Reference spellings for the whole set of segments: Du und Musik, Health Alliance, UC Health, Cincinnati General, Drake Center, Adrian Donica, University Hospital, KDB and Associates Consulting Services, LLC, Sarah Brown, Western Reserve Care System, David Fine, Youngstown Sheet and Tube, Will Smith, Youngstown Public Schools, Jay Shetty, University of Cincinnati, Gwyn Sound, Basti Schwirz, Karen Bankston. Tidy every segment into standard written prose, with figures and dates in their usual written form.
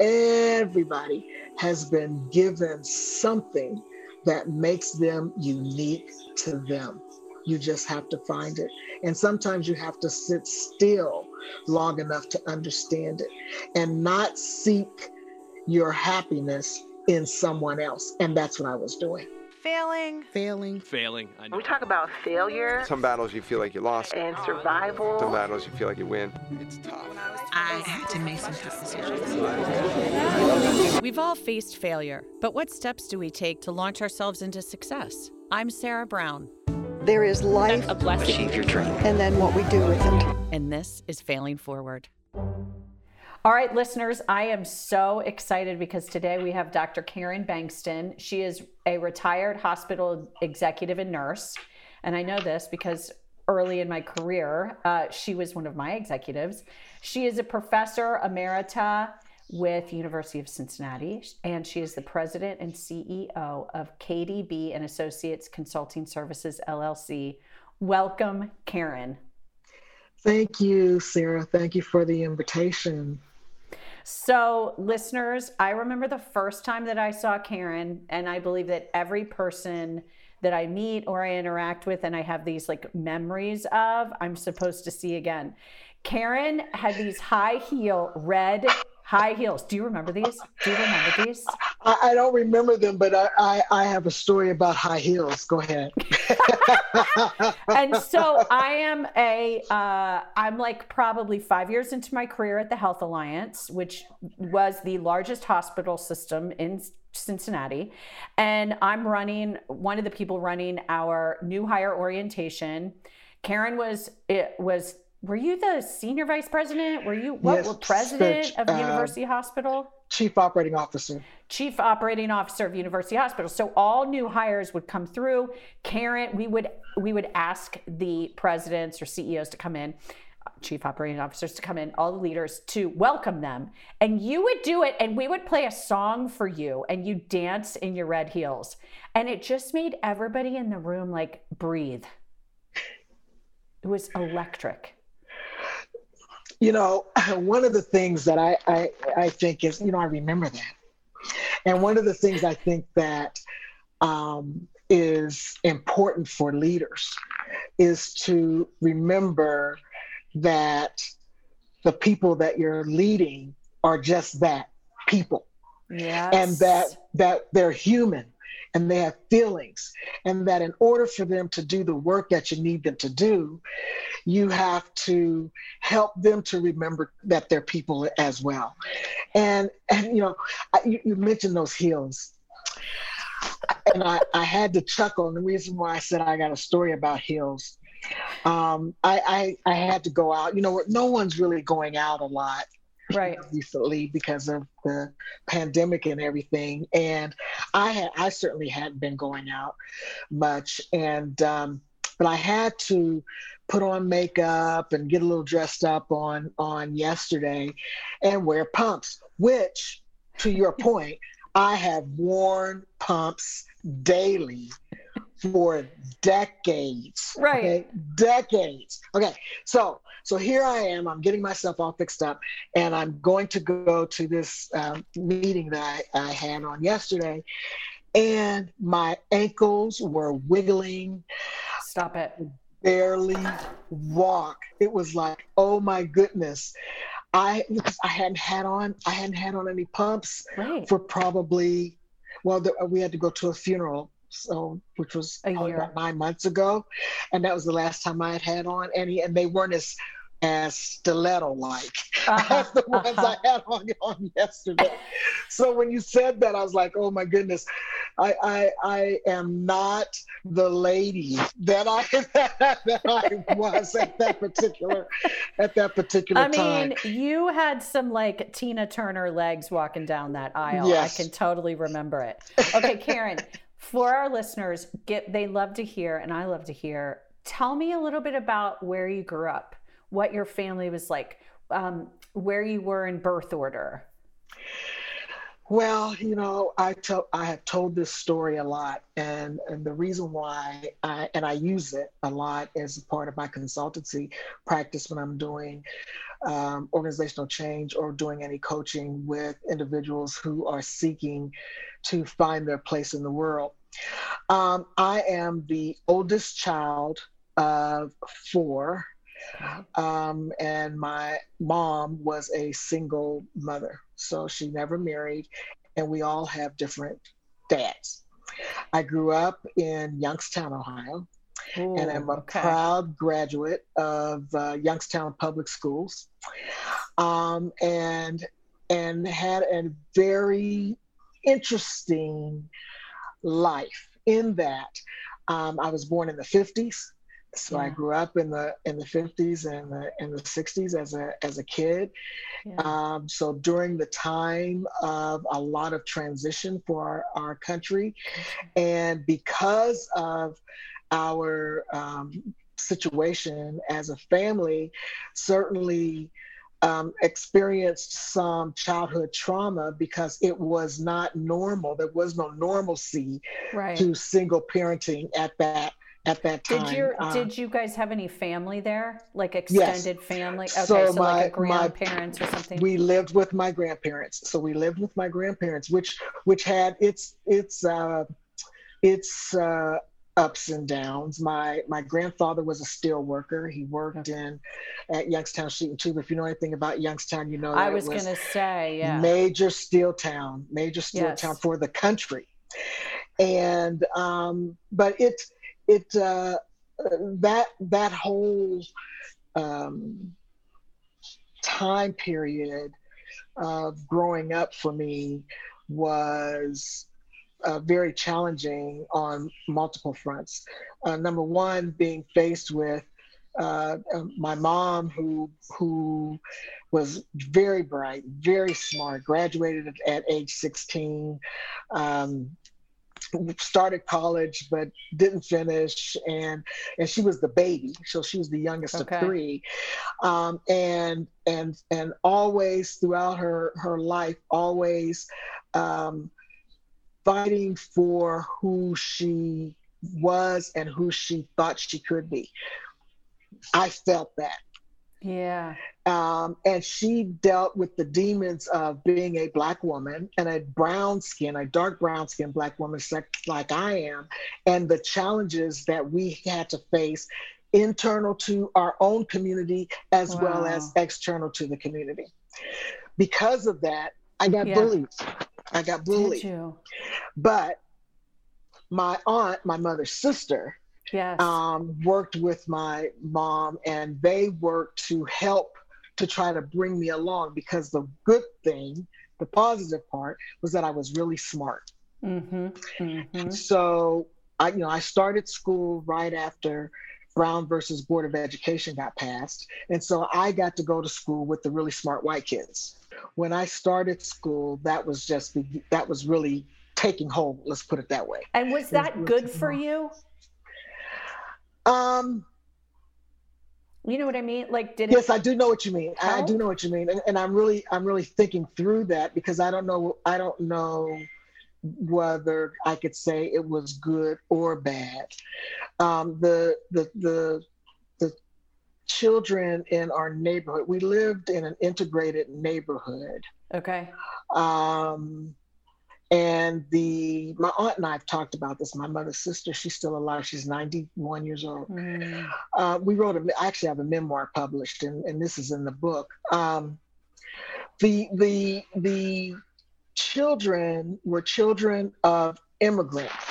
Everybody has been given something that makes them unique to them. You just have to find it. And sometimes you have to sit still long enough to understand it and not seek your happiness in someone else. And that's what I was doing. Failing. When we talk about failure, some battles you feel like you lost. And survival. Some battles you feel like you win. It's tough. I had to make some tough decisions. We've all faced failure, but what steps do we take to launch ourselves into success? I'm Sarah Brown. There is life. A blessing. Achieve your dream. And then what we do with it. And this is Failing Forward. All right, listeners, I am so excited because today we have Dr. Karen Bankston. She is a retired hospital executive and nurse. And I know this because early in my career, she was one of my executives. She is a professor emerita with University of Cincinnati, and she is the president and CEO of KDB and Associates Consulting Services, LLC. Welcome, Karen. Thank you, Sarah. Thank you for the invitation. So, listeners, I remember the first time that I saw Karen, and I believe that every person that I meet or I interact with and I have these like memories of, I'm supposed to see again. Karen had these red high heels. Do you remember these? I don't remember them, but I have a story about high heels. Go ahead. And so I am I'm like probably 5 years into my career at the Health Alliance, which was the largest hospital system in Cincinnati. And I'm running, one of the people running our new hire orientation. Karen was were you the senior vice president? Were president of University Hospital? Chief operating officer of University Hospital. So all new hires would come through. Karen, we would ask the presidents or CEOs to come in, chief operating officers to come in, all the leaders to welcome them. And you would do it, and we would play a song for you, and you dance in your red heels. And it just made everybody in the room like breathe. It was electric. You know, one of the things that I think is, I remember that. And one of the things I think that is important for leaders is to remember that the people that you're leading are just that, people. Yes. And that they're human and they have feelings, and that in order for them to do the work that you need them to do, you have to help them to remember that they're people as well. And you mentioned those heels, and I had to chuckle. And the reason why I said I got a story about heels, I had to go out. No one's really going out a lot right recently because of the pandemic and everything. And I certainly hadn't been going out much. And but I had to put on makeup and get a little dressed up on yesterday and wear pumps, which, to your point, I have worn pumps daily for decades. Right. Okay? Decades. Okay. So here I am, I'm getting myself all fixed up, and I'm going to go to this meeting that I had on yesterday, and my ankles were wiggling. Stop it. Barely walk. It was like, oh my goodness. I hadn't had on any pumps right. for probably, we had to go to a funeral. So, which was about 9 months ago, and that was the last time I had on any, and they weren't as stiletto-like as the ones I had on yesterday. So when you said that, I was like, oh my goodness, I am not the lady that I was at that particular time. I mean, you had some like Tina Turner legs walking down that aisle. Yes. I can totally remember it. Okay, Karen. For our listeners, they love to hear, and I love to hear, tell me a little bit about where you grew up, what your family was like, where you were in birth order. Well, you know, I have told this story a lot, and the reason why I use it a lot as a part of my consultancy practice when I'm doing organizational change or doing any coaching with individuals who are seeking to find their place in the world. I am the oldest child of four, and my mom was a single mother. So she never married, and we all have different dads. I grew up in Youngstown, Ohio, and I'm a proud graduate of Youngstown Public Schools, and had a very interesting life in that I was born in the 50s. So I grew up in the 50s and in the 60s as a kid. Yeah. So during the time of a lot of transition for our country, and because of our situation as a family, certainly experienced some childhood trauma because it was not normal. There was no normalcy to single parenting at that time. Did you guys have any family there, like extended family? Okay, so like a grandparents or something? We lived with my grandparents. So we lived with my grandparents, which had its ups and downs. My grandfather was a steel worker. He worked at Youngstown Sheet and Tube. If you know anything about Youngstown, you know that major steel town, town for the country, and but it's. It that whole time period of growing up for me was very challenging on multiple fronts. Number one, being faced with my mom, who was very bright, very smart, graduated at age 16. Started college but didn't finish, and she was the baby, so she was the youngest of three, and always throughout her life, always fighting for who she was and who she thought she could be. I felt that. And she dealt with the demons of being a Black woman and a dark brown skinned Black woman like I am, and the challenges that we had to face internal to our own community as well as external to the community. Because of that, I got bullied. I got bullied. Did you? But my aunt, my mother's sister, worked with my mom, and they worked to help to try to bring me along, because the good thing, the positive part, was that I was really smart. So I started school right after Brown versus Board of Education got passed. And so I got to go to school with the really smart white kids. When I started school, that was really taking hold. Let's put it that way. And was that good for you? You know what I mean? Like, yes, I do know what you mean. I do know what you mean, and I'm really thinking through that, because I don't know whether I could say it was good or bad. The children in our neighborhood. We lived in an integrated neighborhood. And my aunt and I have talked about this. My mother's sister, she's still alive. She's 91 years old. We wrote I have a memoir published, and this is in the book. The children were children of immigrants.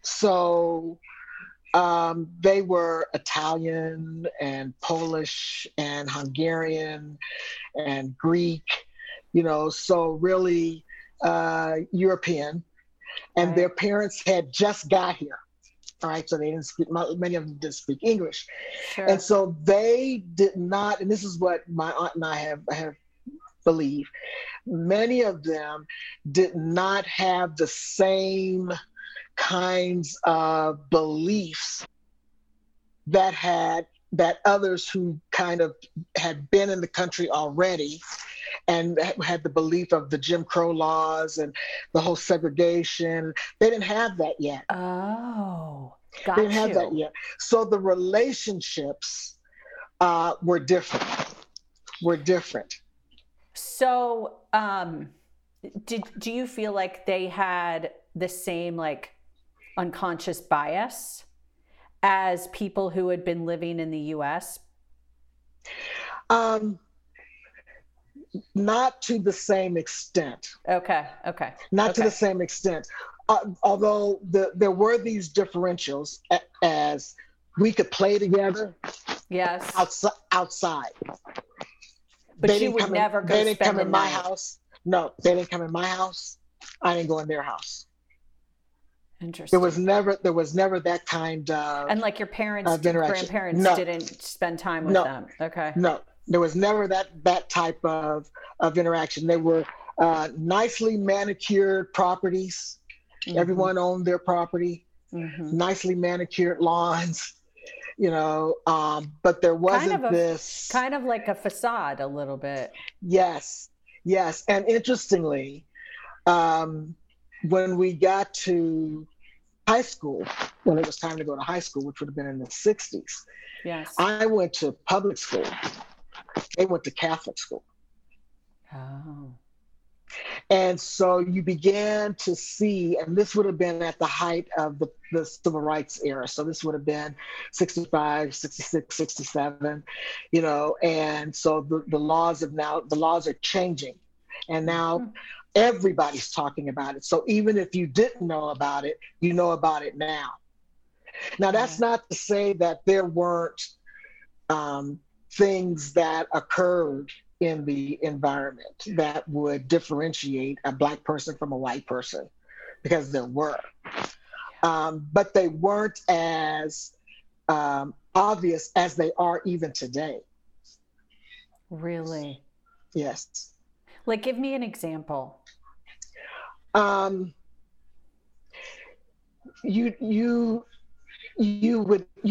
So they were Italian and Polish and Hungarian and Greek, so really European, and their parents had just got here. All right. So they didn't speak, many of them didn't speak English. And so they did not, and this is what my aunt and I have believed, many of them did not have the same kinds of beliefs that others who kind of had been in the country already and had the belief of the Jim Crow laws and the whole segregation. They didn't have that yet. Oh, got you. They didn't have that yet. So the relationships were different. So do you feel like they had the same like unconscious bias as people who had been living in the U.S.? Not to the same extent. Okay. Not to the same extent. Although there were these differentials as we could play together. Yes. Outside. But they you would never go spend the night. They didn't come in my house. No, they didn't come in my house. I didn't go in their house. Interesting. There was never that kind of and like your parents, grandparents didn't spend time with them. Okay. No, there was never that type of interaction. They were nicely manicured properties. Mm-hmm. Everyone owned their property. Mm-hmm. Nicely manicured lawns. You know, but there wasn't this kind of like a facade a little bit. Yes. And interestingly, when we got to high school, when it was time to go to high school, which would have been in the 60s, yes, I went to public school. They went to Catholic school. Oh. And so you began to see, and this would have been at the height of the civil rights era. So this would have been 65, 66, 67, you know, and so the laws are changing. And now everybody's talking about it. So even if you didn't know about it, you know about it now. Now, that's not to say that there weren't things that occurred in the environment that would differentiate a Black person from a white person, because there were. But they weren't as obvious as they are even today. Really? Yes. Like, give me an example. You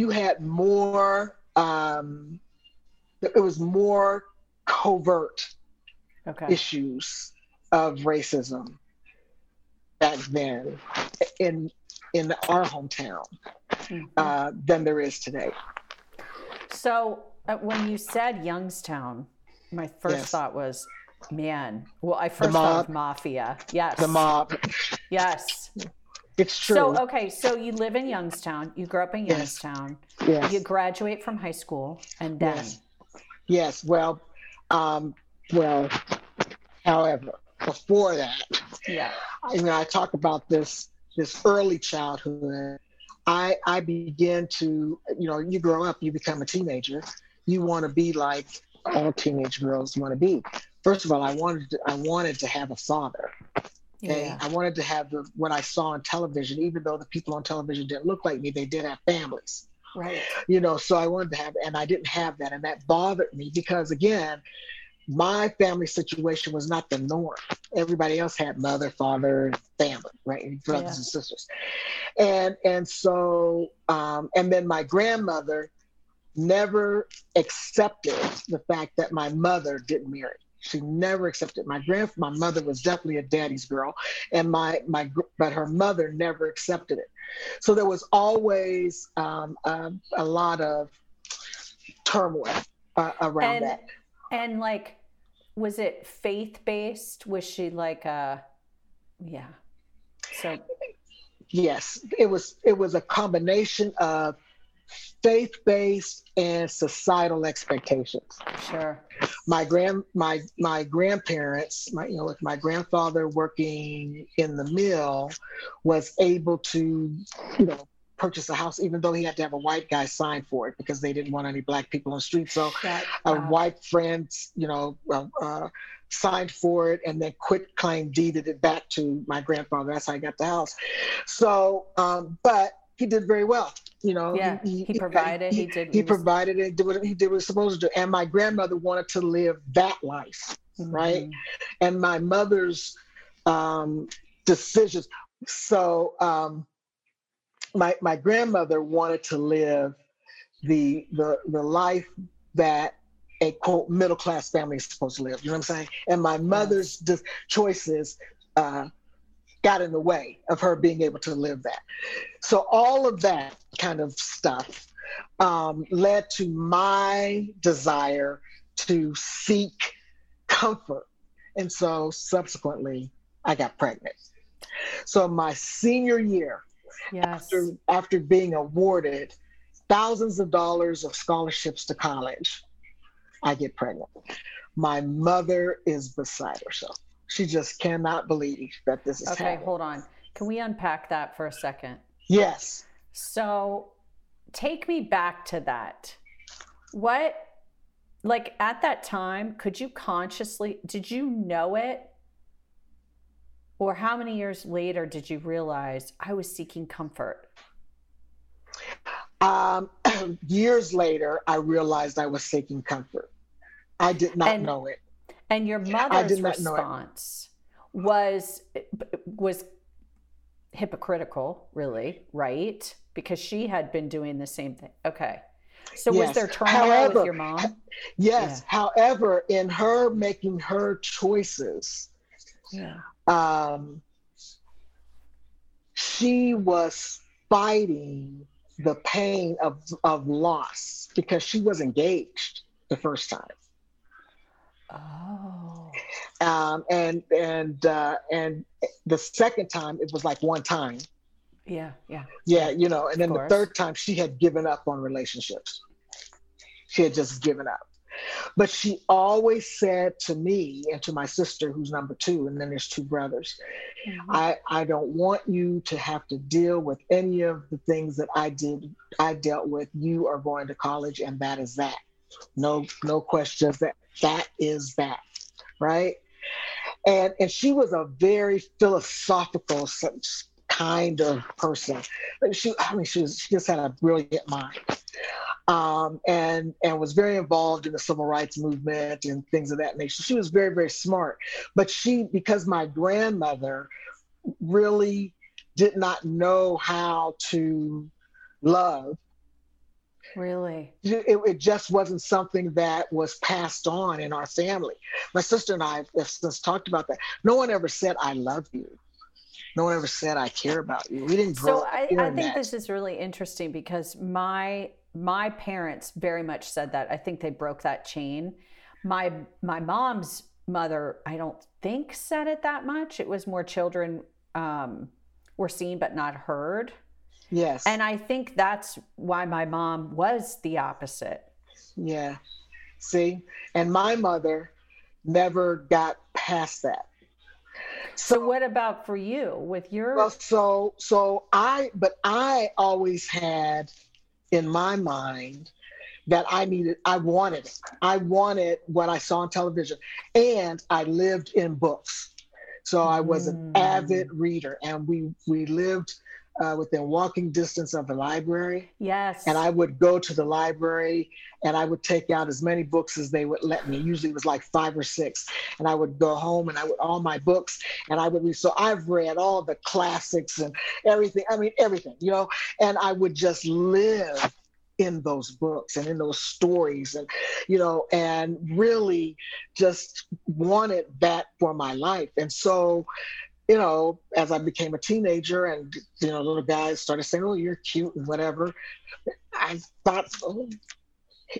had more, it was more covert issues of racism back then in our hometown than there is today. So when you said Youngstown, my first thought was, man, well, I first thought of mafia. Yes. The mob. Yes. It's true. So you live in Youngstown. You grew up in Youngstown. Yes. You graduate from high school, and then. Yes. However, before that, I talk about this early childhood. I began to, you know, you grow up, you become a teenager. You want to be like all teenage girls want to be. First of all, I wanted to have a father. Okay? Yeah. I wanted to have what I saw on television, even though the people on television didn't look like me, they did have families. Right. You know, so I wanted to have, and I didn't have that. And that bothered me because, again, my family situation was not the norm. Everybody else had mother, father, family, right? Brothers and sisters. And so, and then my grandmother never accepted the fact that my mother didn't marry. She never accepted. My mother was definitely a daddy's girl, and but her mother never accepted it. So there was always a lot of turmoil around that. And like, was it faith-based? Was she like So yes, it was a combination of faith-based and societal expectations. Sure. My grandparents, with my grandfather working in the mill, was able to, you know, purchase a house, even though he had to have a white guy sign for it because they didn't want any Black people on the street. So white friends, you know, signed for it, and then quit claim deeded it back to my grandfather. That's how I got the house. So, but he did very well. You know, he provided. He provided and did what he did was supposed to do. And my grandmother wanted to live that life, right? And my mother's decisions. So my grandmother wanted to live the life that a quote middle class family is supposed to live. You know what I'm saying? And my mother's choices got in the way of her being able to live that. So all of that kind of stuff led to my desire to seek comfort. And so subsequently, I got pregnant. So my senior year, after being awarded thousands of dollars of scholarships to college, I get pregnant. My mother is beside herself. She just cannot believe that this is happening. Okay, hold on. Can we unpack that for a second? Yes. So take me back to that. What, like at that time, could you consciously, did you know it? Or how many years later did you realize I was seeking comfort? Years later, I realized I was seeking comfort. I did not know it. And your mother's response was hypocritical, really, right? Because she had been doing the same thing. Okay. So was there trauma with your mom? Yes. Yeah. However, in her making her choices, she was fighting the pain of loss because she was engaged the first time. Oh. And the second time it was like one time. Yeah. You know, and then the third time she had given up on relationships. She had just given up. But she always said to me and to my sister, who's number two, and then there's two brothers, I don't want you to have to deal with any of the things that I dealt with. You are going to college, and that is that. No questions. That is that, right? And she was a very philosophical kind of person. She just had a brilliant mind. And was very involved in the civil rights movement and things of that nature. She was very, very smart, but because my grandmother really did not know how to love. Really? It just wasn't something that was passed on in our family. My sister and I have since talked about that. No one ever said, I love you. No one ever said, I care about you. We didn't grow up hearing that. So I think this is really interesting because my parents very much said that. I think they broke that chain. My mom's mother, I don't think, said it that much. It was more children were seen but not heard. Yes. And I think that's why my mom was the opposite. Yeah. See? And my mother never got past that. So what about for you with your... Well, I always had in my mind that I wanted it. I wanted what I saw on television, and I lived in books. So I was an avid reader, and we lived within walking distance of the library. Yes. And I would go to the library and I would take out as many books as they would let me. Usually it was like 5 or 6. And I would go home and I would all my books and I would read. So I've read all the classics and everything. I mean, everything, you know, and I would just live in those books and in those stories and, you know, and really just wanted that for my life. And so, you know, as I became a teenager and, you know, little guys started saying, oh, you're cute and whatever, I thought, oh,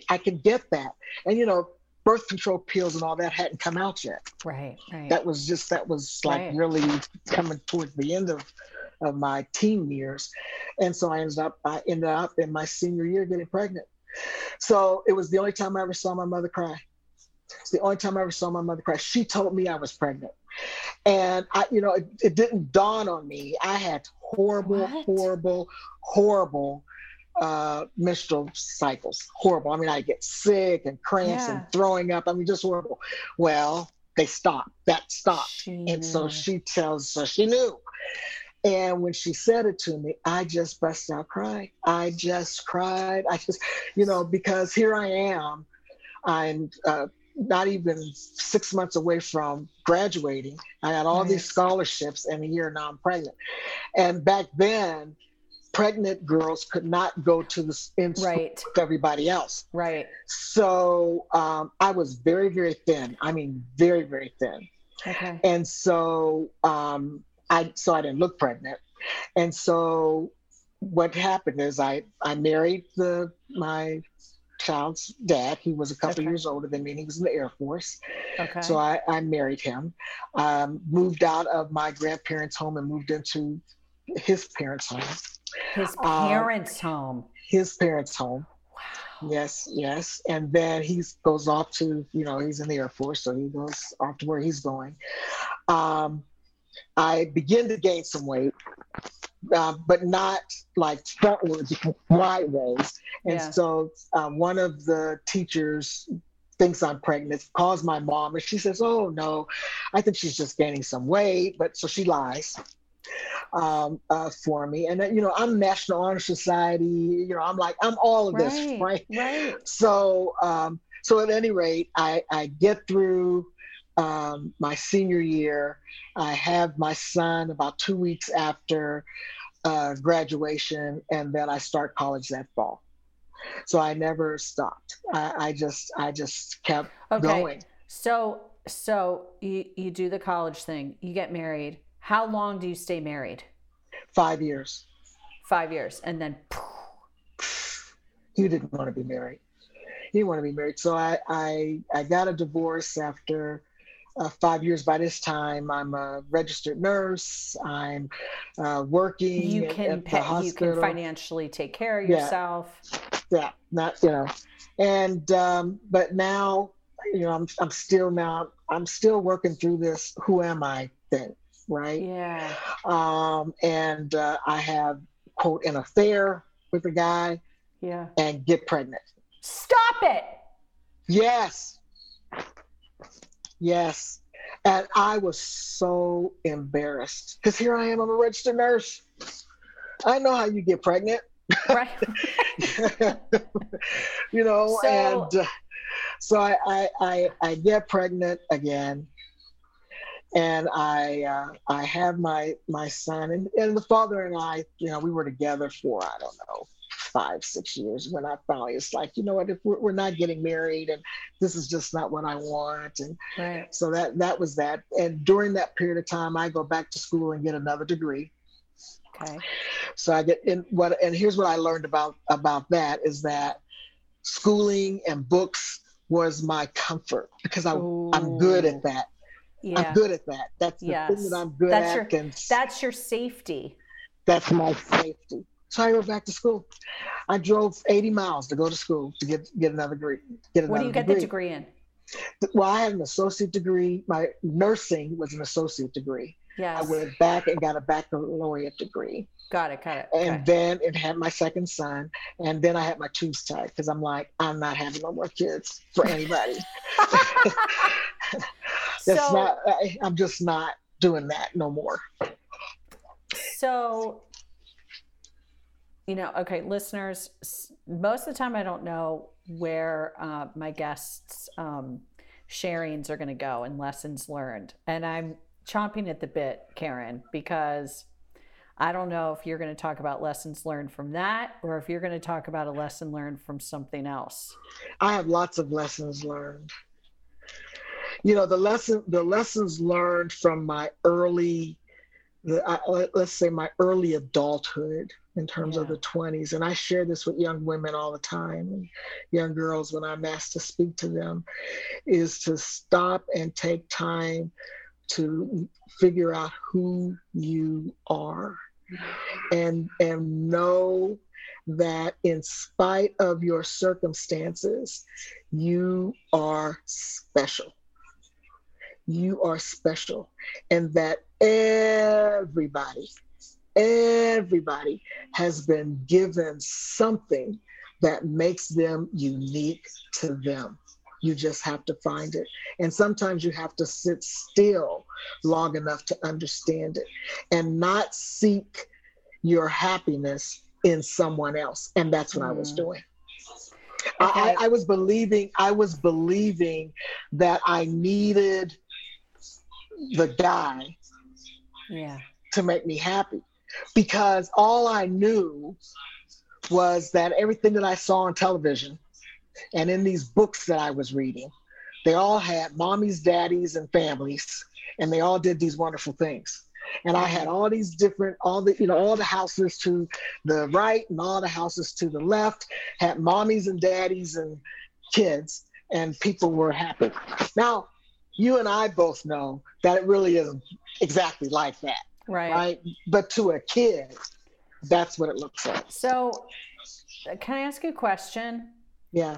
I can get that. And, you know, birth control pills and all that hadn't come out yet. Right. That was like really coming towards the end of my teen years. And so I ended up in my senior year getting pregnant. So it was the only time I ever saw my mother cry. It's the only time I ever saw my mother cry. She told me I was pregnant. And I, you know, it didn't dawn on me. I had horrible menstrual cycles. Horrible. I mean, I get sick and cramps and throwing up. I mean, just horrible. Well, they stopped. That stopped. So she knew. And when she said it to me, I just burst out crying. I just cried. I just, you know, because here I am. I'm not even 6 months away from graduating. I had all these scholarships, and a year now I'm pregnant. And back then, pregnant girls could not go to the in school right. with everybody else. Right. So I was very, very thin. I mean, very, very thin. Okay. And so I didn't look pregnant. And so what happened is I married my child's dad. He was a couple okay. years older than me. He was in the Air Force. Okay. So I married him, moved out of my grandparents' home and moved into his parents' home. His parents' home. His parents' home. Wow. Yes, yes. And then he goes off to, he's in the Air Force, so he goes off to where he's going. I began to gain some weight, but not like frontwards, sideways. And yeah. so one of the teachers thinks I'm pregnant, calls my mom, and she says, "Oh no, I think she's just gaining some weight." But so she lies for me. And I'm National Honor Society, I'm like, I'm all of this, right? So, so at any rate, I get through my senior year. I have my son about 2 weeks after graduation, and then I start college that fall. So I never stopped. I just kept going. So you do the college thing. You get married. How long do you stay married? 5 years. 5 years, and then poof. You didn't want to be married. You didn't want to be married. So I got a divorce after 5 years. By this time, I'm a registered nurse. I'm working. You can at the hospital. You can financially take care of yourself. Yeah, not. And but now, I'm still working through this. Who am I thing, right? Yeah. And I have quote an affair with a guy. Yeah. And get pregnant. Stop it. Yes. Yes. And I was so embarrassed because here I am, I'm a registered nurse. I know how you get pregnant. Right. So I get pregnant again. And I have my son and the father and I, we were together for, 5-6 years when I finally, it's like, you know what, if we're not getting married and this is just not what I want. And right. so that was that. And during that period of time, I go back to school and get another degree. Okay. So I get in and here's what I learned about that is that schooling and books was my comfort because I'm good at that. Yeah. I'm good at that. That's the thing that I'm good at. That's your safety. That's my safety. So I go back to school. I drove 80 miles to go to school to get another degree. What do you get the degree in? Well, I had an associate degree. My nursing was an associate degree. Yes. I went back and got a baccalaureate degree. Got it. And then it had my second son. And then I had my tubes tied because I'm like, I'm not having no more kids for anybody. I'm just not doing that no more. So, listeners, most of the time I don't know where my guests' sharings are going to go and lessons learned. And I'm chomping at the bit, Karen, because I don't know if you're going to talk about lessons learned from that or if you're going to talk about a lesson learned from something else. I have lots of lessons learned. The lessons learned from my early, let's say my early adulthood in terms of the 20s. And I share this with young women all the time, and young girls when I'm asked to speak to them, is to stop and take time to figure out who you are and know that in spite of your circumstances, you are special. You are special, and that everybody has been given something that makes them unique to them. You just have to find it. And sometimes you have to sit still long enough to understand it and not seek your happiness in someone else. And that's what I was doing. Okay. I was believing that I needed the guy to make me happy. because all I knew was that everything that I saw on television and in these books that I was reading, they all had mommies, daddies, and families, and they all did these wonderful things. And I had all these different, all the houses to the right and all the houses to the left had mommies and daddies and kids, and people were happy. Now, you and I both know that it really isn't exactly like that, right? But to a kid, that's what it looks like. So can I ask you a question? Yeah.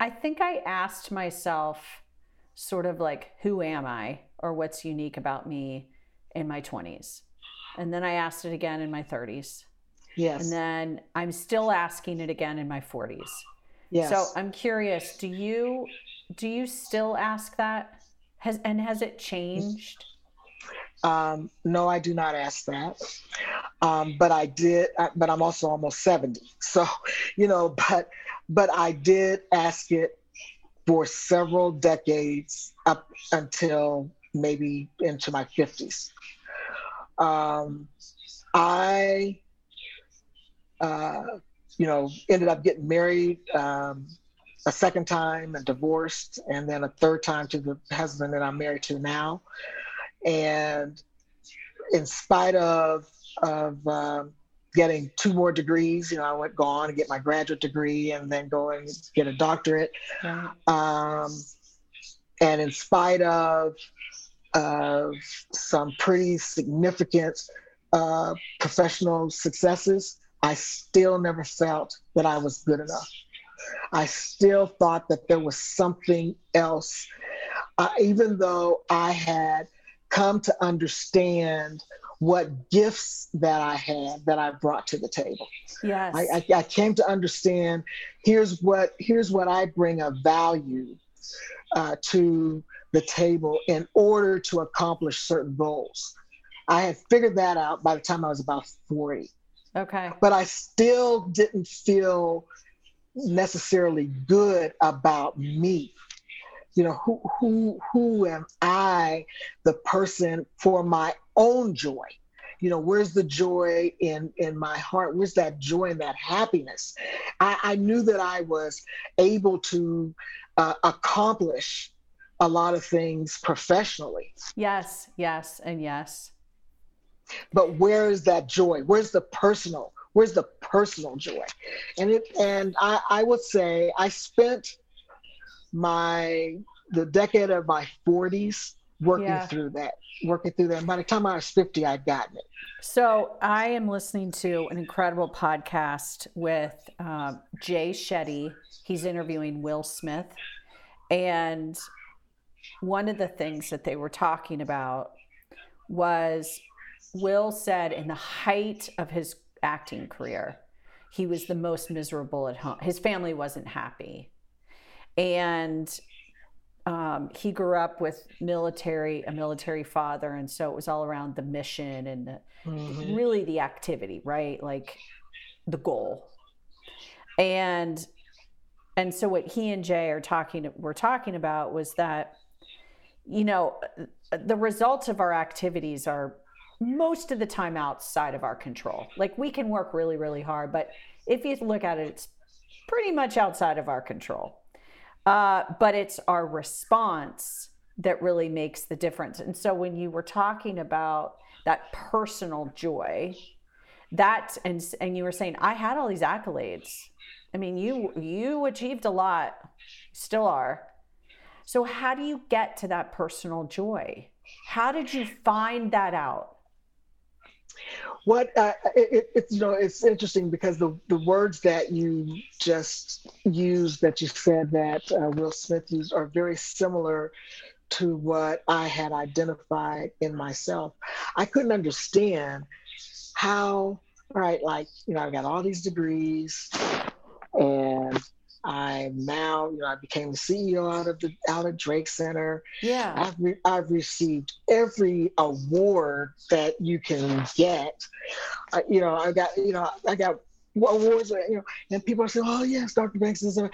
I think I asked myself sort of like, who am I, or what's unique about me in my 20s? And then I asked it again in my 30s. Yes. And then I'm still asking it again in my 40s. Yes. So I'm curious, do you still ask that? Has it changed? No, I do not ask that. But I did, but I'm also almost 70. So, but I did ask it for several decades up until maybe into my 50s. I ended up getting married a second time and divorced, and then a third time to the husband that I'm married to now. And in spite of getting two more degrees, I went on and get my graduate degree and then go and get a doctorate. Yeah. And in spite of some pretty significant professional successes, I still never felt that I was good enough. I still thought that there was something else, even though I had come to understand what gifts that I had that I brought to the table. Yes. I came to understand here's what I bring of value to the table in order to accomplish certain goals. I had figured that out by the time I was about 40. Okay. But I still didn't feel necessarily good about me. Who am I, the person, for my own joy? Where's the joy in my heart? Where's that joy and that happiness? I knew that I was able to accomplish a lot of things professionally. Yes, yes, and yes. But where is that joy? Where's the personal? Where's the personal joy? And I would say I spent the decade of my 40s working through that. By the time I was 50, I'd gotten it. So I am listening to an incredible podcast with Jay Shetty. He's interviewing Will Smith, and one of the things that they were talking about was Will said in the height of his acting career, he was the most miserable at home. His family wasn't happy. And he grew up with a military father, and so it was all around the mission and really the activity, right? Like the goal. And so what he and Jay were talking about was that, the results of our activities are most of the time outside of our control. Like we can work really, really hard, but if you look at it, it's pretty much outside of our control. But it's our response that really makes the difference. And so when you were talking about that personal joy, and you were saying, I had all these accolades. I mean, you achieved a lot, still are. So how do you get to that personal joy? How did you find that out? What it's interesting because the words that you just used, that you said that Will Smith used, are very similar to what I had identified in myself. I couldn't understand how, I've got all these degrees, and I'm now, I became the CEO out of Drake Center. Yeah. I've received every award that you can get. I got awards, and people are saying, oh yes, Dr. Bankston.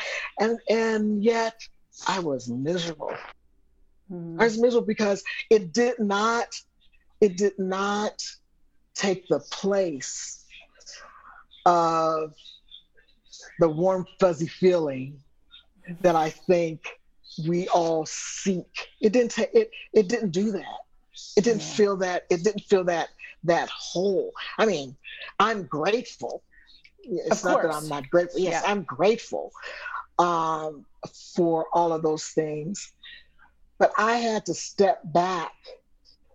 And yet I was miserable. Mm-hmm. I was miserable because it did not take the place of the warm, fuzzy feeling that I think we all seek. It didn't take it. It didn't do that. It didn't feel that. It didn't feel that whole. I mean, I'm grateful. It's not that I'm not grateful. Yes, I'm grateful for all of those things. But I had to step back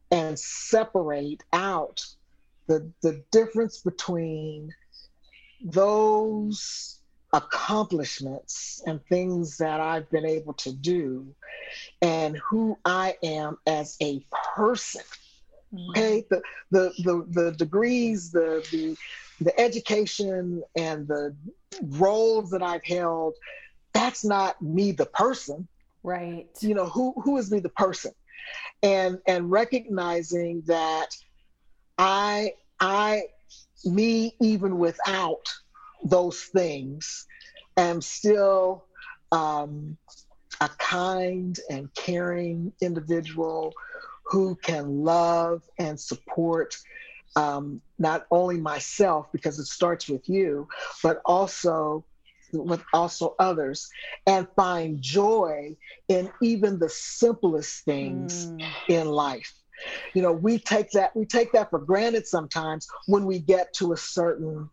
and separate out the difference between those accomplishments and things that I've been able to do and who I am as a person. Okay, the degrees, the education and the roles that I've held, that's not me, the person. Right. You know, who is me, the person? And recognizing that me, even without those things, am still a kind and caring individual who can love and support not only myself, because it starts with you, but also others, and find joy in even the simplest things in life. You know, we take that for granted sometimes when we get to a certain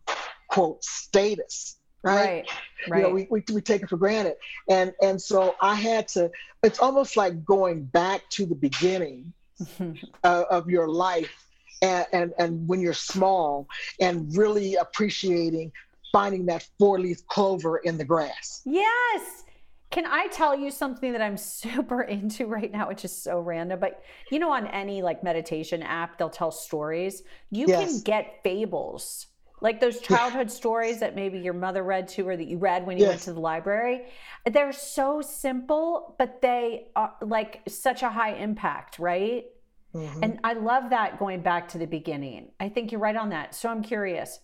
quote status, right? Right. You know, we take it for granted. And so I had to, it's almost like going back to the beginning of your life and when you're small and really appreciating finding that four-leaf clover in the grass. Yes. Can I tell you something that I'm super into right now, which is so random, but you know, on any like meditation app, they'll tell stories. You can get fables, like those childhood stories that maybe your mother read to or that you read when you went to the library. They're so simple, but they are like such a high impact, right? Mm-hmm. And I love that, going back to the beginning. I think you're right on that. So I'm curious,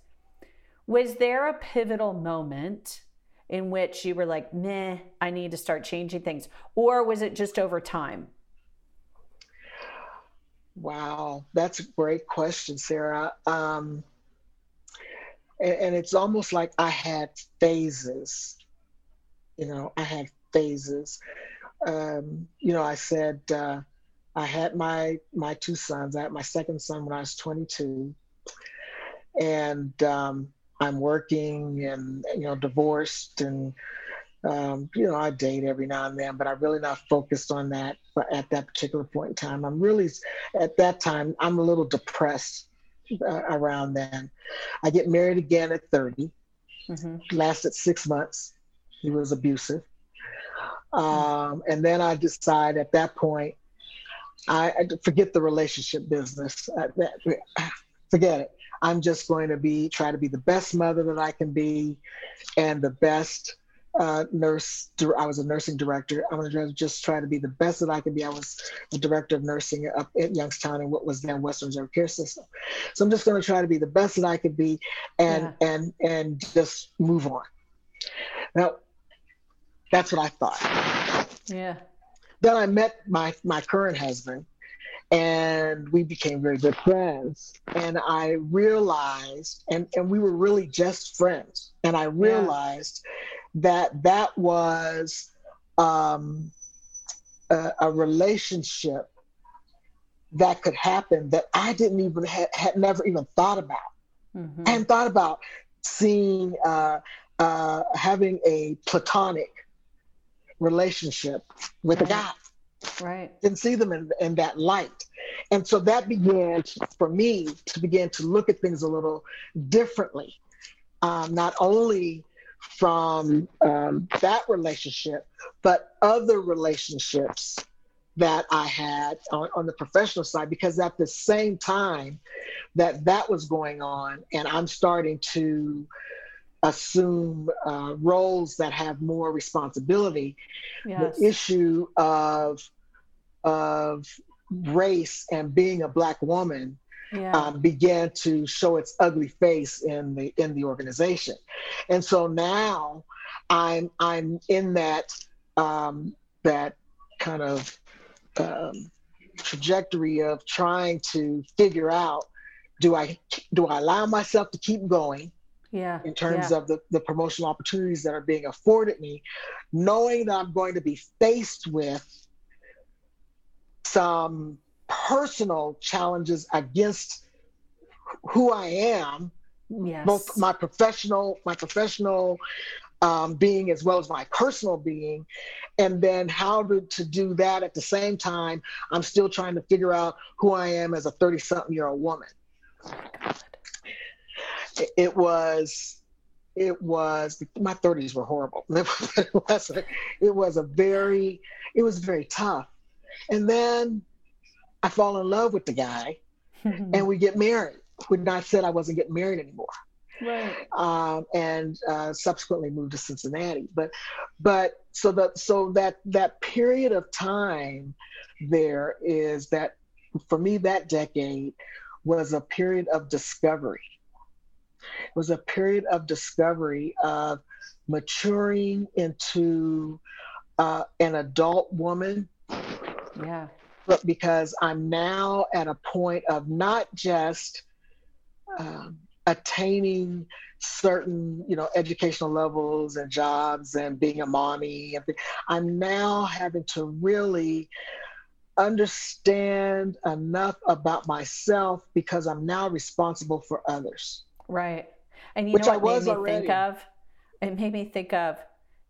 was there a pivotal moment in which you were like, meh, I need to start changing things? Or was it just over time? Wow, that's a great question, Sarah. And it's almost like I had phases. You know, I had phases. You know, I said, I had my two sons. I had my second son when I was 22. And I'm working and, you know, divorced and, you know, I date every now and then, but I'm really not focused on that at that particular point in time. I'm a little depressed around then. I get married again at 30, lasted 6 months. He was abusive. And then I decide at that point, I forget the relationship business. Forget it. I'm just going to try to be the best mother that I can be and the best nurse. I was a nursing director. I'm going to just try to be the best that I can be. I was the director of nursing up at Youngstown in what was then Western Reserve Care System. So I'm just going to try to be the best that I could be and just move on. Now, that's what I thought. Yeah. Then I met my current husband, and we became very good friends. And I realized, and we were really just friends. And I realized that was a relationship that could happen that I didn't even had never even thought about. Mm-hmm. I hadn't thought about seeing having a platonic relationship with a guy. Right. Didn't see them in that light. And so that began for me to begin to look at things a little differently, not only from that relationship, but other relationships that I had on the professional side, because at the same time that was going on, and I'm starting to assume roles that have more responsibility, the issue of race and being a Black woman began to show its ugly face in the organization. And so now I'm in that that kind of trajectory of trying to figure out do I allow myself to keep going? Yeah. In terms of the promotional opportunities that are being afforded me, knowing that I'm going to be faced with some personal challenges against who I am, both my professional being as well as my personal being, and then how to do that at the same time. I'm still trying to figure out who I am as a 30-something-year-old woman. Oh my God. It was my 30s were horrible. It was very tough. And then I fall in love with the guy, and we get married. When I said I wasn't getting married anymore. Right. And subsequently moved to Cincinnati. But so that period of time there is that for me, that decade was a period of discovery. It was a period of discovery, of maturing into an adult woman. Yeah. But because I'm now at a point of not just attaining certain, educational levels and jobs and being a mommy. I'm now having to really understand enough about myself because I'm now responsible for others. Right. And you know what it made me think of?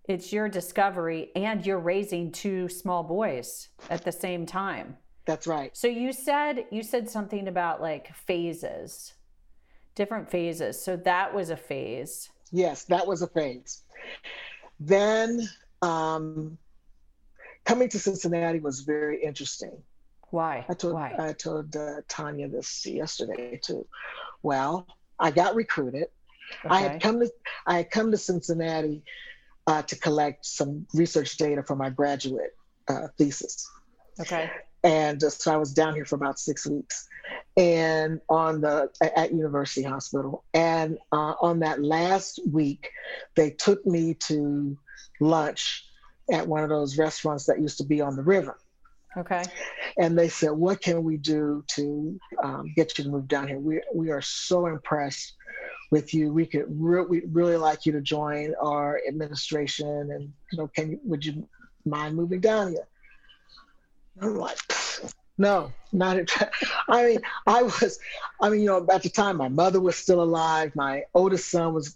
It's your discovery and you're raising two small boys at the same time. That's right. So you said something about like phases. Different phases. So that was a phase. Yes, that was a phase. Then coming to Cincinnati was very interesting. Why? I told Tanya this yesterday too. Well, I got recruited. Okay. I had come to Cincinnati to collect some research data for my graduate thesis. Okay. And so I was down here for about 6 weeks, and at University Hospital. And on that last week, they took me to lunch at one of those restaurants that used to be on the river. Okay. And they said, "What can we do to get you to move down here? We are so impressed with you. We'd really like you to join our administration. And would you mind moving down here?" I'm like, no, not at I mean, at the time, my mother was still alive. My oldest son was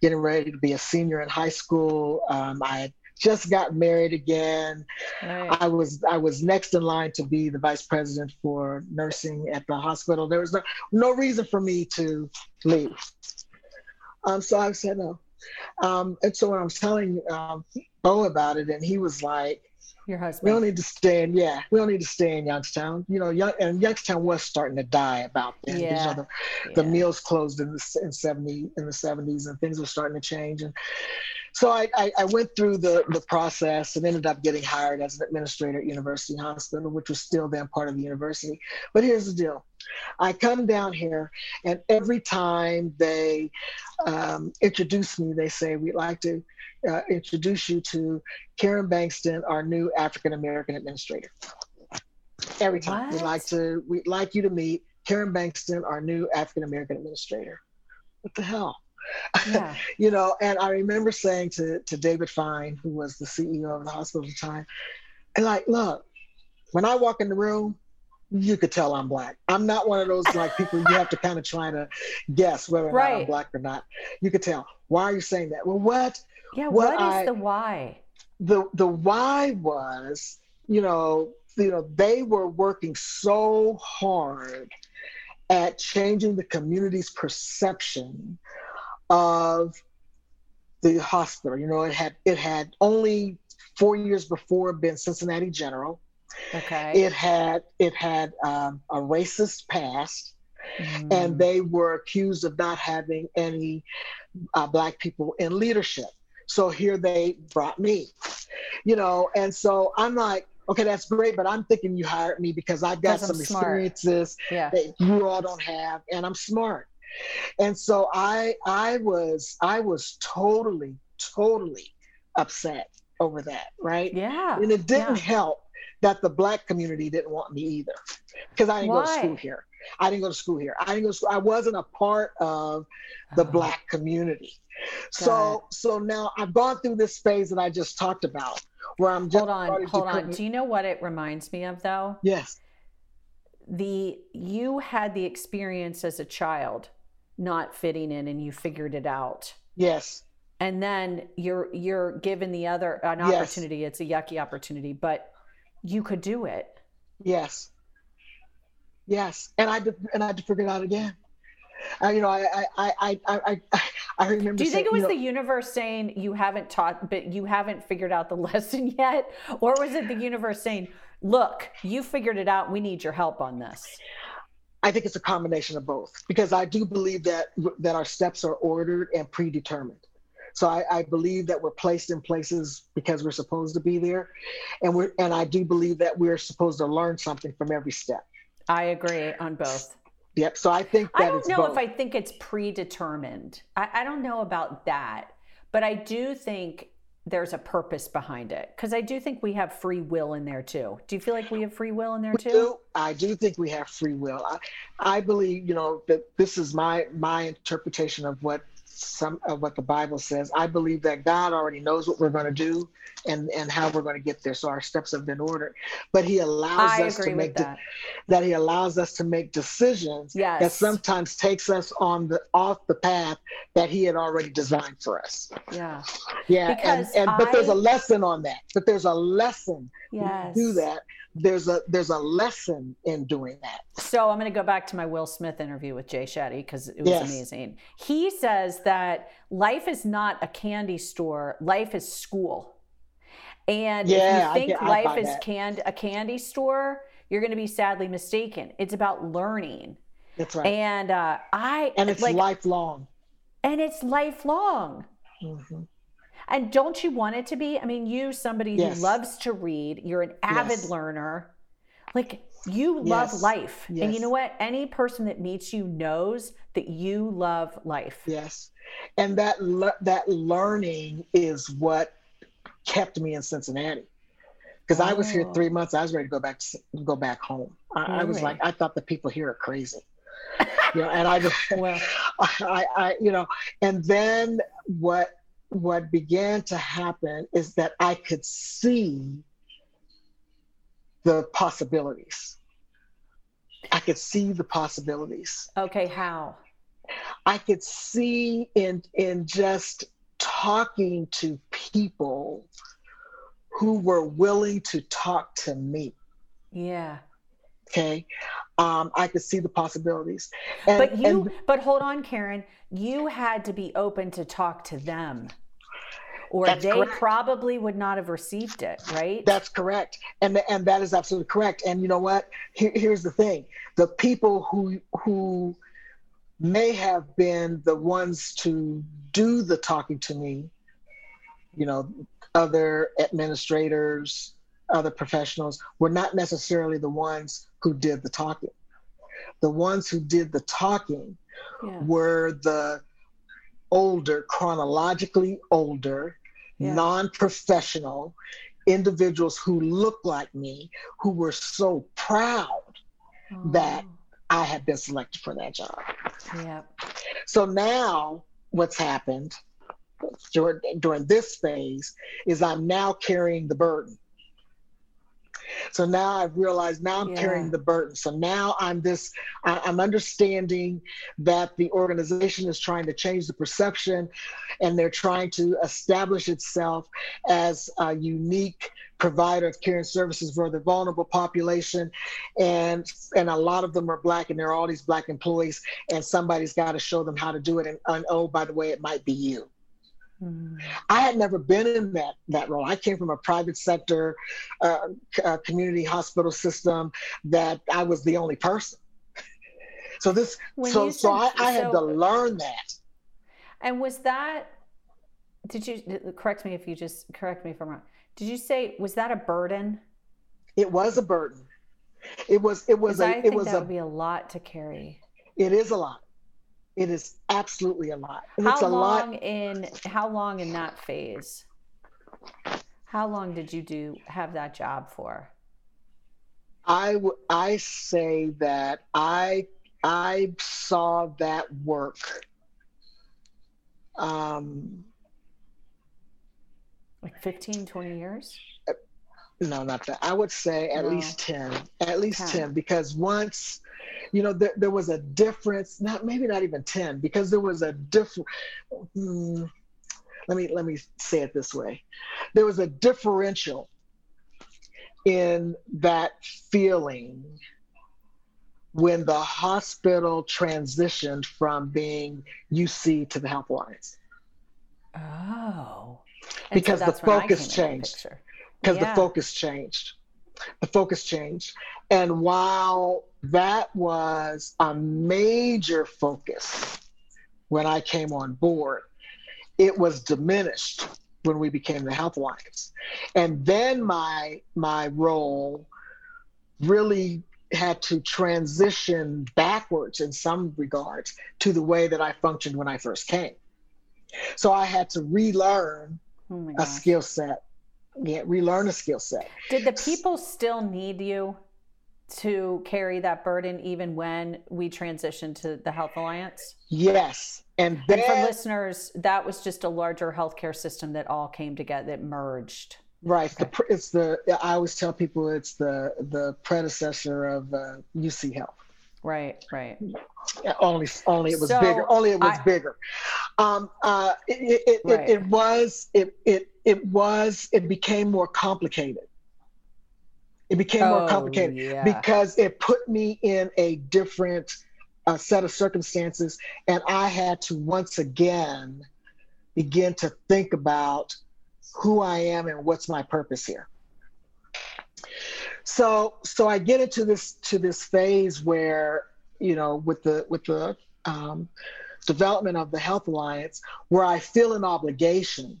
getting ready to be a senior in high school. I had just got married again. Right. I was next in line to be the vice president for nursing at the hospital. There was no reason for me to leave. So I said no. And so when I was telling Bo about it, and he was like, your husband. We don't need to stay in Youngstown. And Youngstown was starting to die about then. Yeah. The mills closed in the 70s, and things were starting to change. And so I went through the process and ended up getting hired as an administrator at University Hospital, which was still then part of the university. But here's the deal. I come down here, and every time they introduce me, they say, "We'd like to introduce you to Karen Bankston, our new African-American administrator." Every time. What? We'd like you to meet Karen Bankston, our new African-American administrator. What the hell? Yeah. And I remember saying to David Fine, who was the CEO of the hospital at the time, and like, look, when I walk in the room, you could tell I'm Black. I'm not one of those like people you have to kind of try to guess whether or not I'm Black or not. You could tell. Why are you saying that? Well, what? Yeah. What is the why? The why was, they were working so hard at changing the community's perception of the hospital. It had only 4 years before been Cincinnati General. Okay. It had a racist past, and they were accused of not having any Black people in leadership. So here they brought me, and so I'm like, okay, that's great, but I'm thinking you hired me because I've got some experiences that you all don't have, and I'm smart. And so I was totally, totally upset over that, right? Yeah. And it didn't help that the Black community didn't want me either, because I didn't go to school here. I didn't go to school here. I didn't go to school. I wasn't a part of the Black community. So now I've gone through this phase that I just talked about, where I'm just hold on. Do you know what it reminds me of, though? Yes. You had the experience as a child not fitting in, and you figured it out. Yes. And then you're given the other an opportunity. Yes. It's a yucky opportunity, but you could do it. Yes. Yes, and I had to figure it out again. I remember. Do you think it was the universe saying you haven't figured out the lesson yet, or was it the universe saying, "Look, you figured it out. We need your help on this"? I think it's a combination of both, because I do believe that our steps are ordered and predetermined. So I believe that we're placed in places because we're supposed to be there, and I do believe that we're supposed to learn something from every step. I agree on both. Yep. So I think that it's both. I don't know if I think it's predetermined. I don't know about that, but I do think there's a purpose behind it, because I do think we have free will in there too. Do you feel like we have free will in there too? I do think we have free will. I believe, that this is my interpretation of what the Bible says. I believe that God already knows what we're going to do and how we're going to get there. So our steps have been ordered, but he allows us to make that he allows us to make decisions that sometimes takes us off the path that he had already designed for us. Yeah. Yeah. But there's a lesson on that, but there's a lesson. Yes. Do that. There's a lesson in doing that. So I'm going to go back to my Will Smith interview with Jay Shetty, because it was amazing. He says that life is not a candy store. Life is school. And if you think life is a candy store, you're going to be sadly mistaken. It's about learning. That's right. And it's lifelong. And it's lifelong. Mm-hmm. And don't you want it to be? I mean, you, somebody who loves to read, you're an avid learner, like you love life. Yes. And you know what? Any person that meets you knows that you love life. Yes. And that learning is what kept me in Cincinnati. Because I was here 3 months. I was ready to go back home. I was like, I thought the people here are crazy. And I just, and then what began to happen is that I could see the possibilities. I could see the possibilities. Okay, how? I could see in just talking to people who were willing to talk to me. Yeah. Okay. I could see the possibilities. But hold on, Karen, you had to be open to talk to them, or they probably would not have received it, right? That's correct. And that is absolutely correct. And you know what? Here's the thing. The people who may have been the ones to do the talking to me, other administrators, other professionals, were not necessarily the ones who did the talking. The ones who did the talking were the chronologically older, non-professional individuals who looked like me, who were so proud that I had been selected for that job. Yeah. So now what's happened during this phase is I'm now carrying the burden. So now I've realized I'm carrying the burden. So now I'm understanding that the organization is trying to change the perception, and they're trying to establish itself as a unique provider of care and services for the vulnerable population. And a lot of them are Black, and there are all these Black employees, and somebody's got to show them how to do it. And oh, by the way, it might be you. I had never been in that role. I came from a private sector community hospital system that I was the only person. I had to learn that. And was that? Correct me if I'm wrong. Did you say, was that a burden? It was a burden. It would be a lot to carry. It is a lot. It is absolutely a lot. How long in that phase? How long did you have that job for? I say that I saw that work. Like 15, 20 years? No, not that. I would say at least 10. At least 10, because once, you know, there was a difference. Maybe not even 10, because there was a difference. Let me say it this way. There was a differential in that feeling when the hospital transitioned from being UC to the Health Alliance. Oh. Because the focus changed. The focus changed. And while that was a major focus when I came on board, it was diminished when we became the Health Alliance. And then my role really had to transition backwards in some regards to the way that I functioned when I first came. So I had to relearn a skill set. Did the people still need you to carry that burden even when we transitioned to the Health Alliance? Yes. And for listeners, that was just a larger healthcare system that all came together, that merged. Right. Okay. I always tell people it's the predecessor of UC Health. Right. Only it was bigger. Only it was bigger. It became more complicated. It became more complicated because it put me in a different set of circumstances, and I had to once again begin to think about who I am and what's my purpose here. So I get into this phase where, you know, with the development of the Health Alliance, where I feel an obligation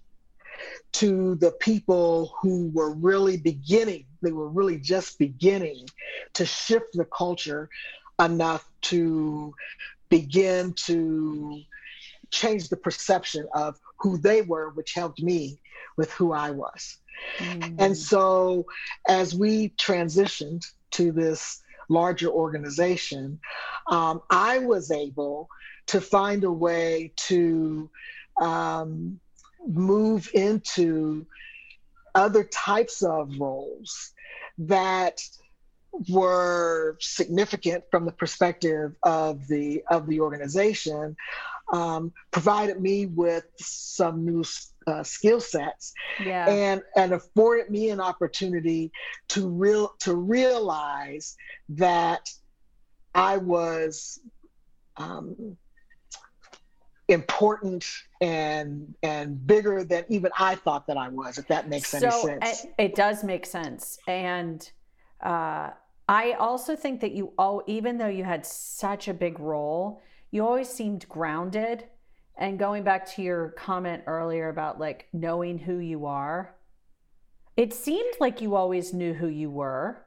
to the people who were really beginning. They were really just beginning to shift the culture enough to begin to change the perception of who they were, which helped me with who I was. Mm. And so as we transitioned to this larger organization, I was able to find a way to move into other types of roles that were significant from the perspective of the organization, provided me with some new skill sets, and afforded me an opportunity to realize that I was important and bigger than even I thought that I was, if that makes any sense. It does make sense. And I also think that you all, even though you had such a big role, you always seemed grounded. And going back to your comment earlier about like knowing who you are, it seemed like you always knew who you were.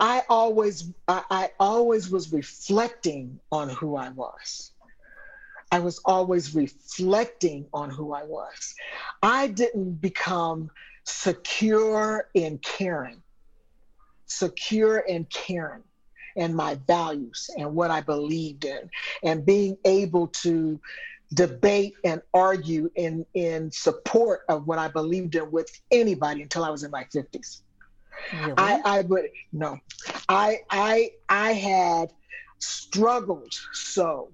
I always was reflecting on who I was. I was always reflecting on who I was. I didn't become secure in Karen and my values and what I believed in, and being able to debate and argue in support of what I believed in with anybody until I was in my 50s. Really? I had struggled so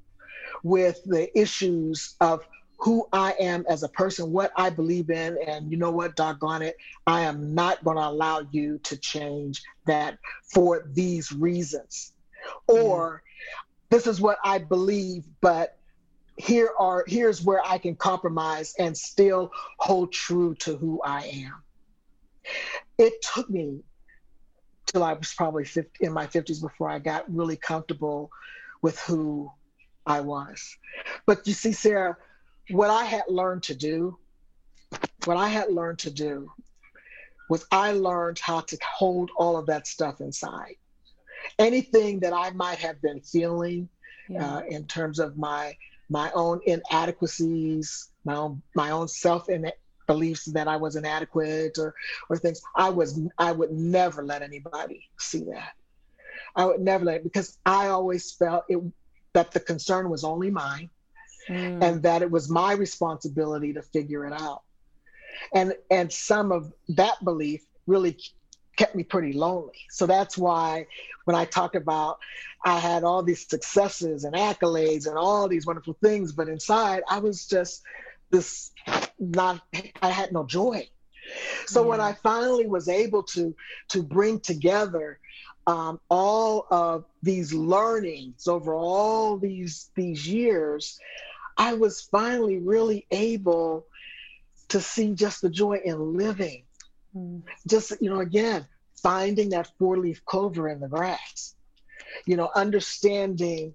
with the issues of who I am as a person, what I believe in, and you know what, doggone it, I am not going to allow you to change that for these reasons. Or this is what I believe, but here's where I can compromise and still hold true to who I am. It took me till I was probably in my 50s before I got really comfortable with who I was. But you see, Sarah, What I had learned to do was I learned how to hold all of that stuff inside. Anything that I might have been feeling in terms of my own inadequacies, my own self beliefs that I was inadequate or things. I would never let anybody see that. I would never let it, because I always felt that the concern was only mine and that it was my responsibility to figure it out. And some of that belief really kept me pretty lonely. So that's why when I talk about, I had all these successes and accolades and all these wonderful things, but inside I was just I had no joy. So when I finally was able to bring together all of these learnings over all these years, I was finally really able to see just the joy in living. Just, again, finding that four-leaf clover in the grass, understanding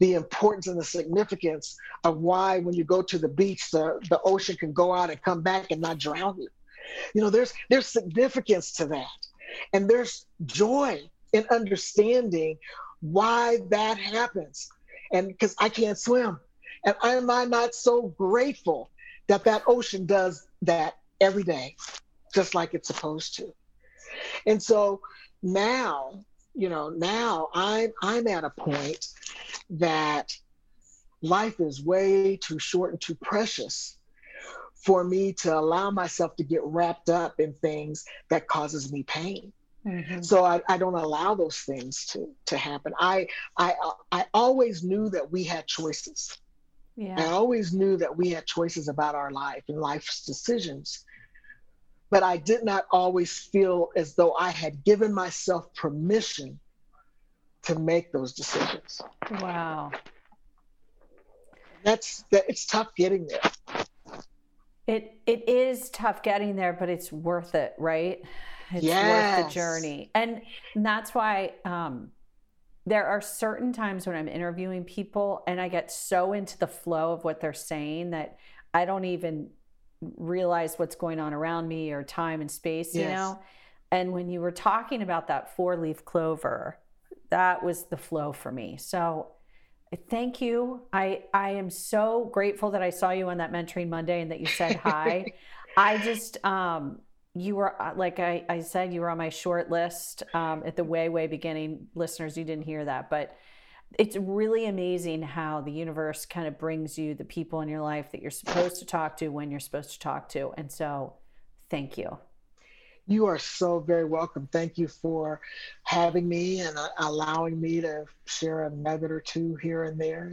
the importance and the significance of why when you go to the beach, the ocean can go out and come back and not drown you. There's significance to that. And there's joy in understanding why that happens. And because I can't swim. And am I not so grateful that ocean does that every day, just like it's supposed to. And so now, now I'm at a point that life is way too short and too precious for me to allow myself to get wrapped up in things that causes me pain. Mm-hmm. So I don't allow those things to happen. I always knew that we had choices. Yeah. I always knew that we had choices about our life and life's decisions. But I did not always feel as though I had given myself permission to make those decisions. Wow. It's tough getting there. It is tough getting there, but it's worth it, right? It's worth the journey. And that's why there are certain times when I'm interviewing people and I get so into the flow of what they're saying that I don't even realize what's going on around me or time and space, you know? And when you were talking about that four-leaf clover, that was the flow for me. So thank you. I am so grateful that I saw you on that Mentoring Monday and that you said hi. I just, you were, like I said, you were on my short list at the way beginning. Listeners, you didn't hear that, but it's really amazing how the universe kind of brings you the people in your life that you're supposed to talk to when you're supposed to talk to. And so thank you. You are so very welcome. Thank you for having me and allowing me to share a nugget or two here and there.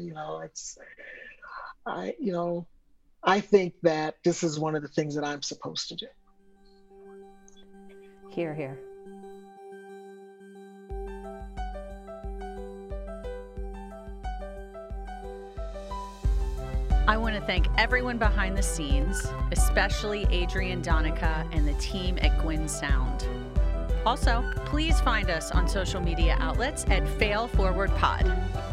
I think that this is one of the things that I'm supposed to do. Hear, hear. I want to thank everyone behind the scenes, especially Adrian Donica and the team at Gwyn Sound. Also, please find us on social media outlets at Fail Forward Pod.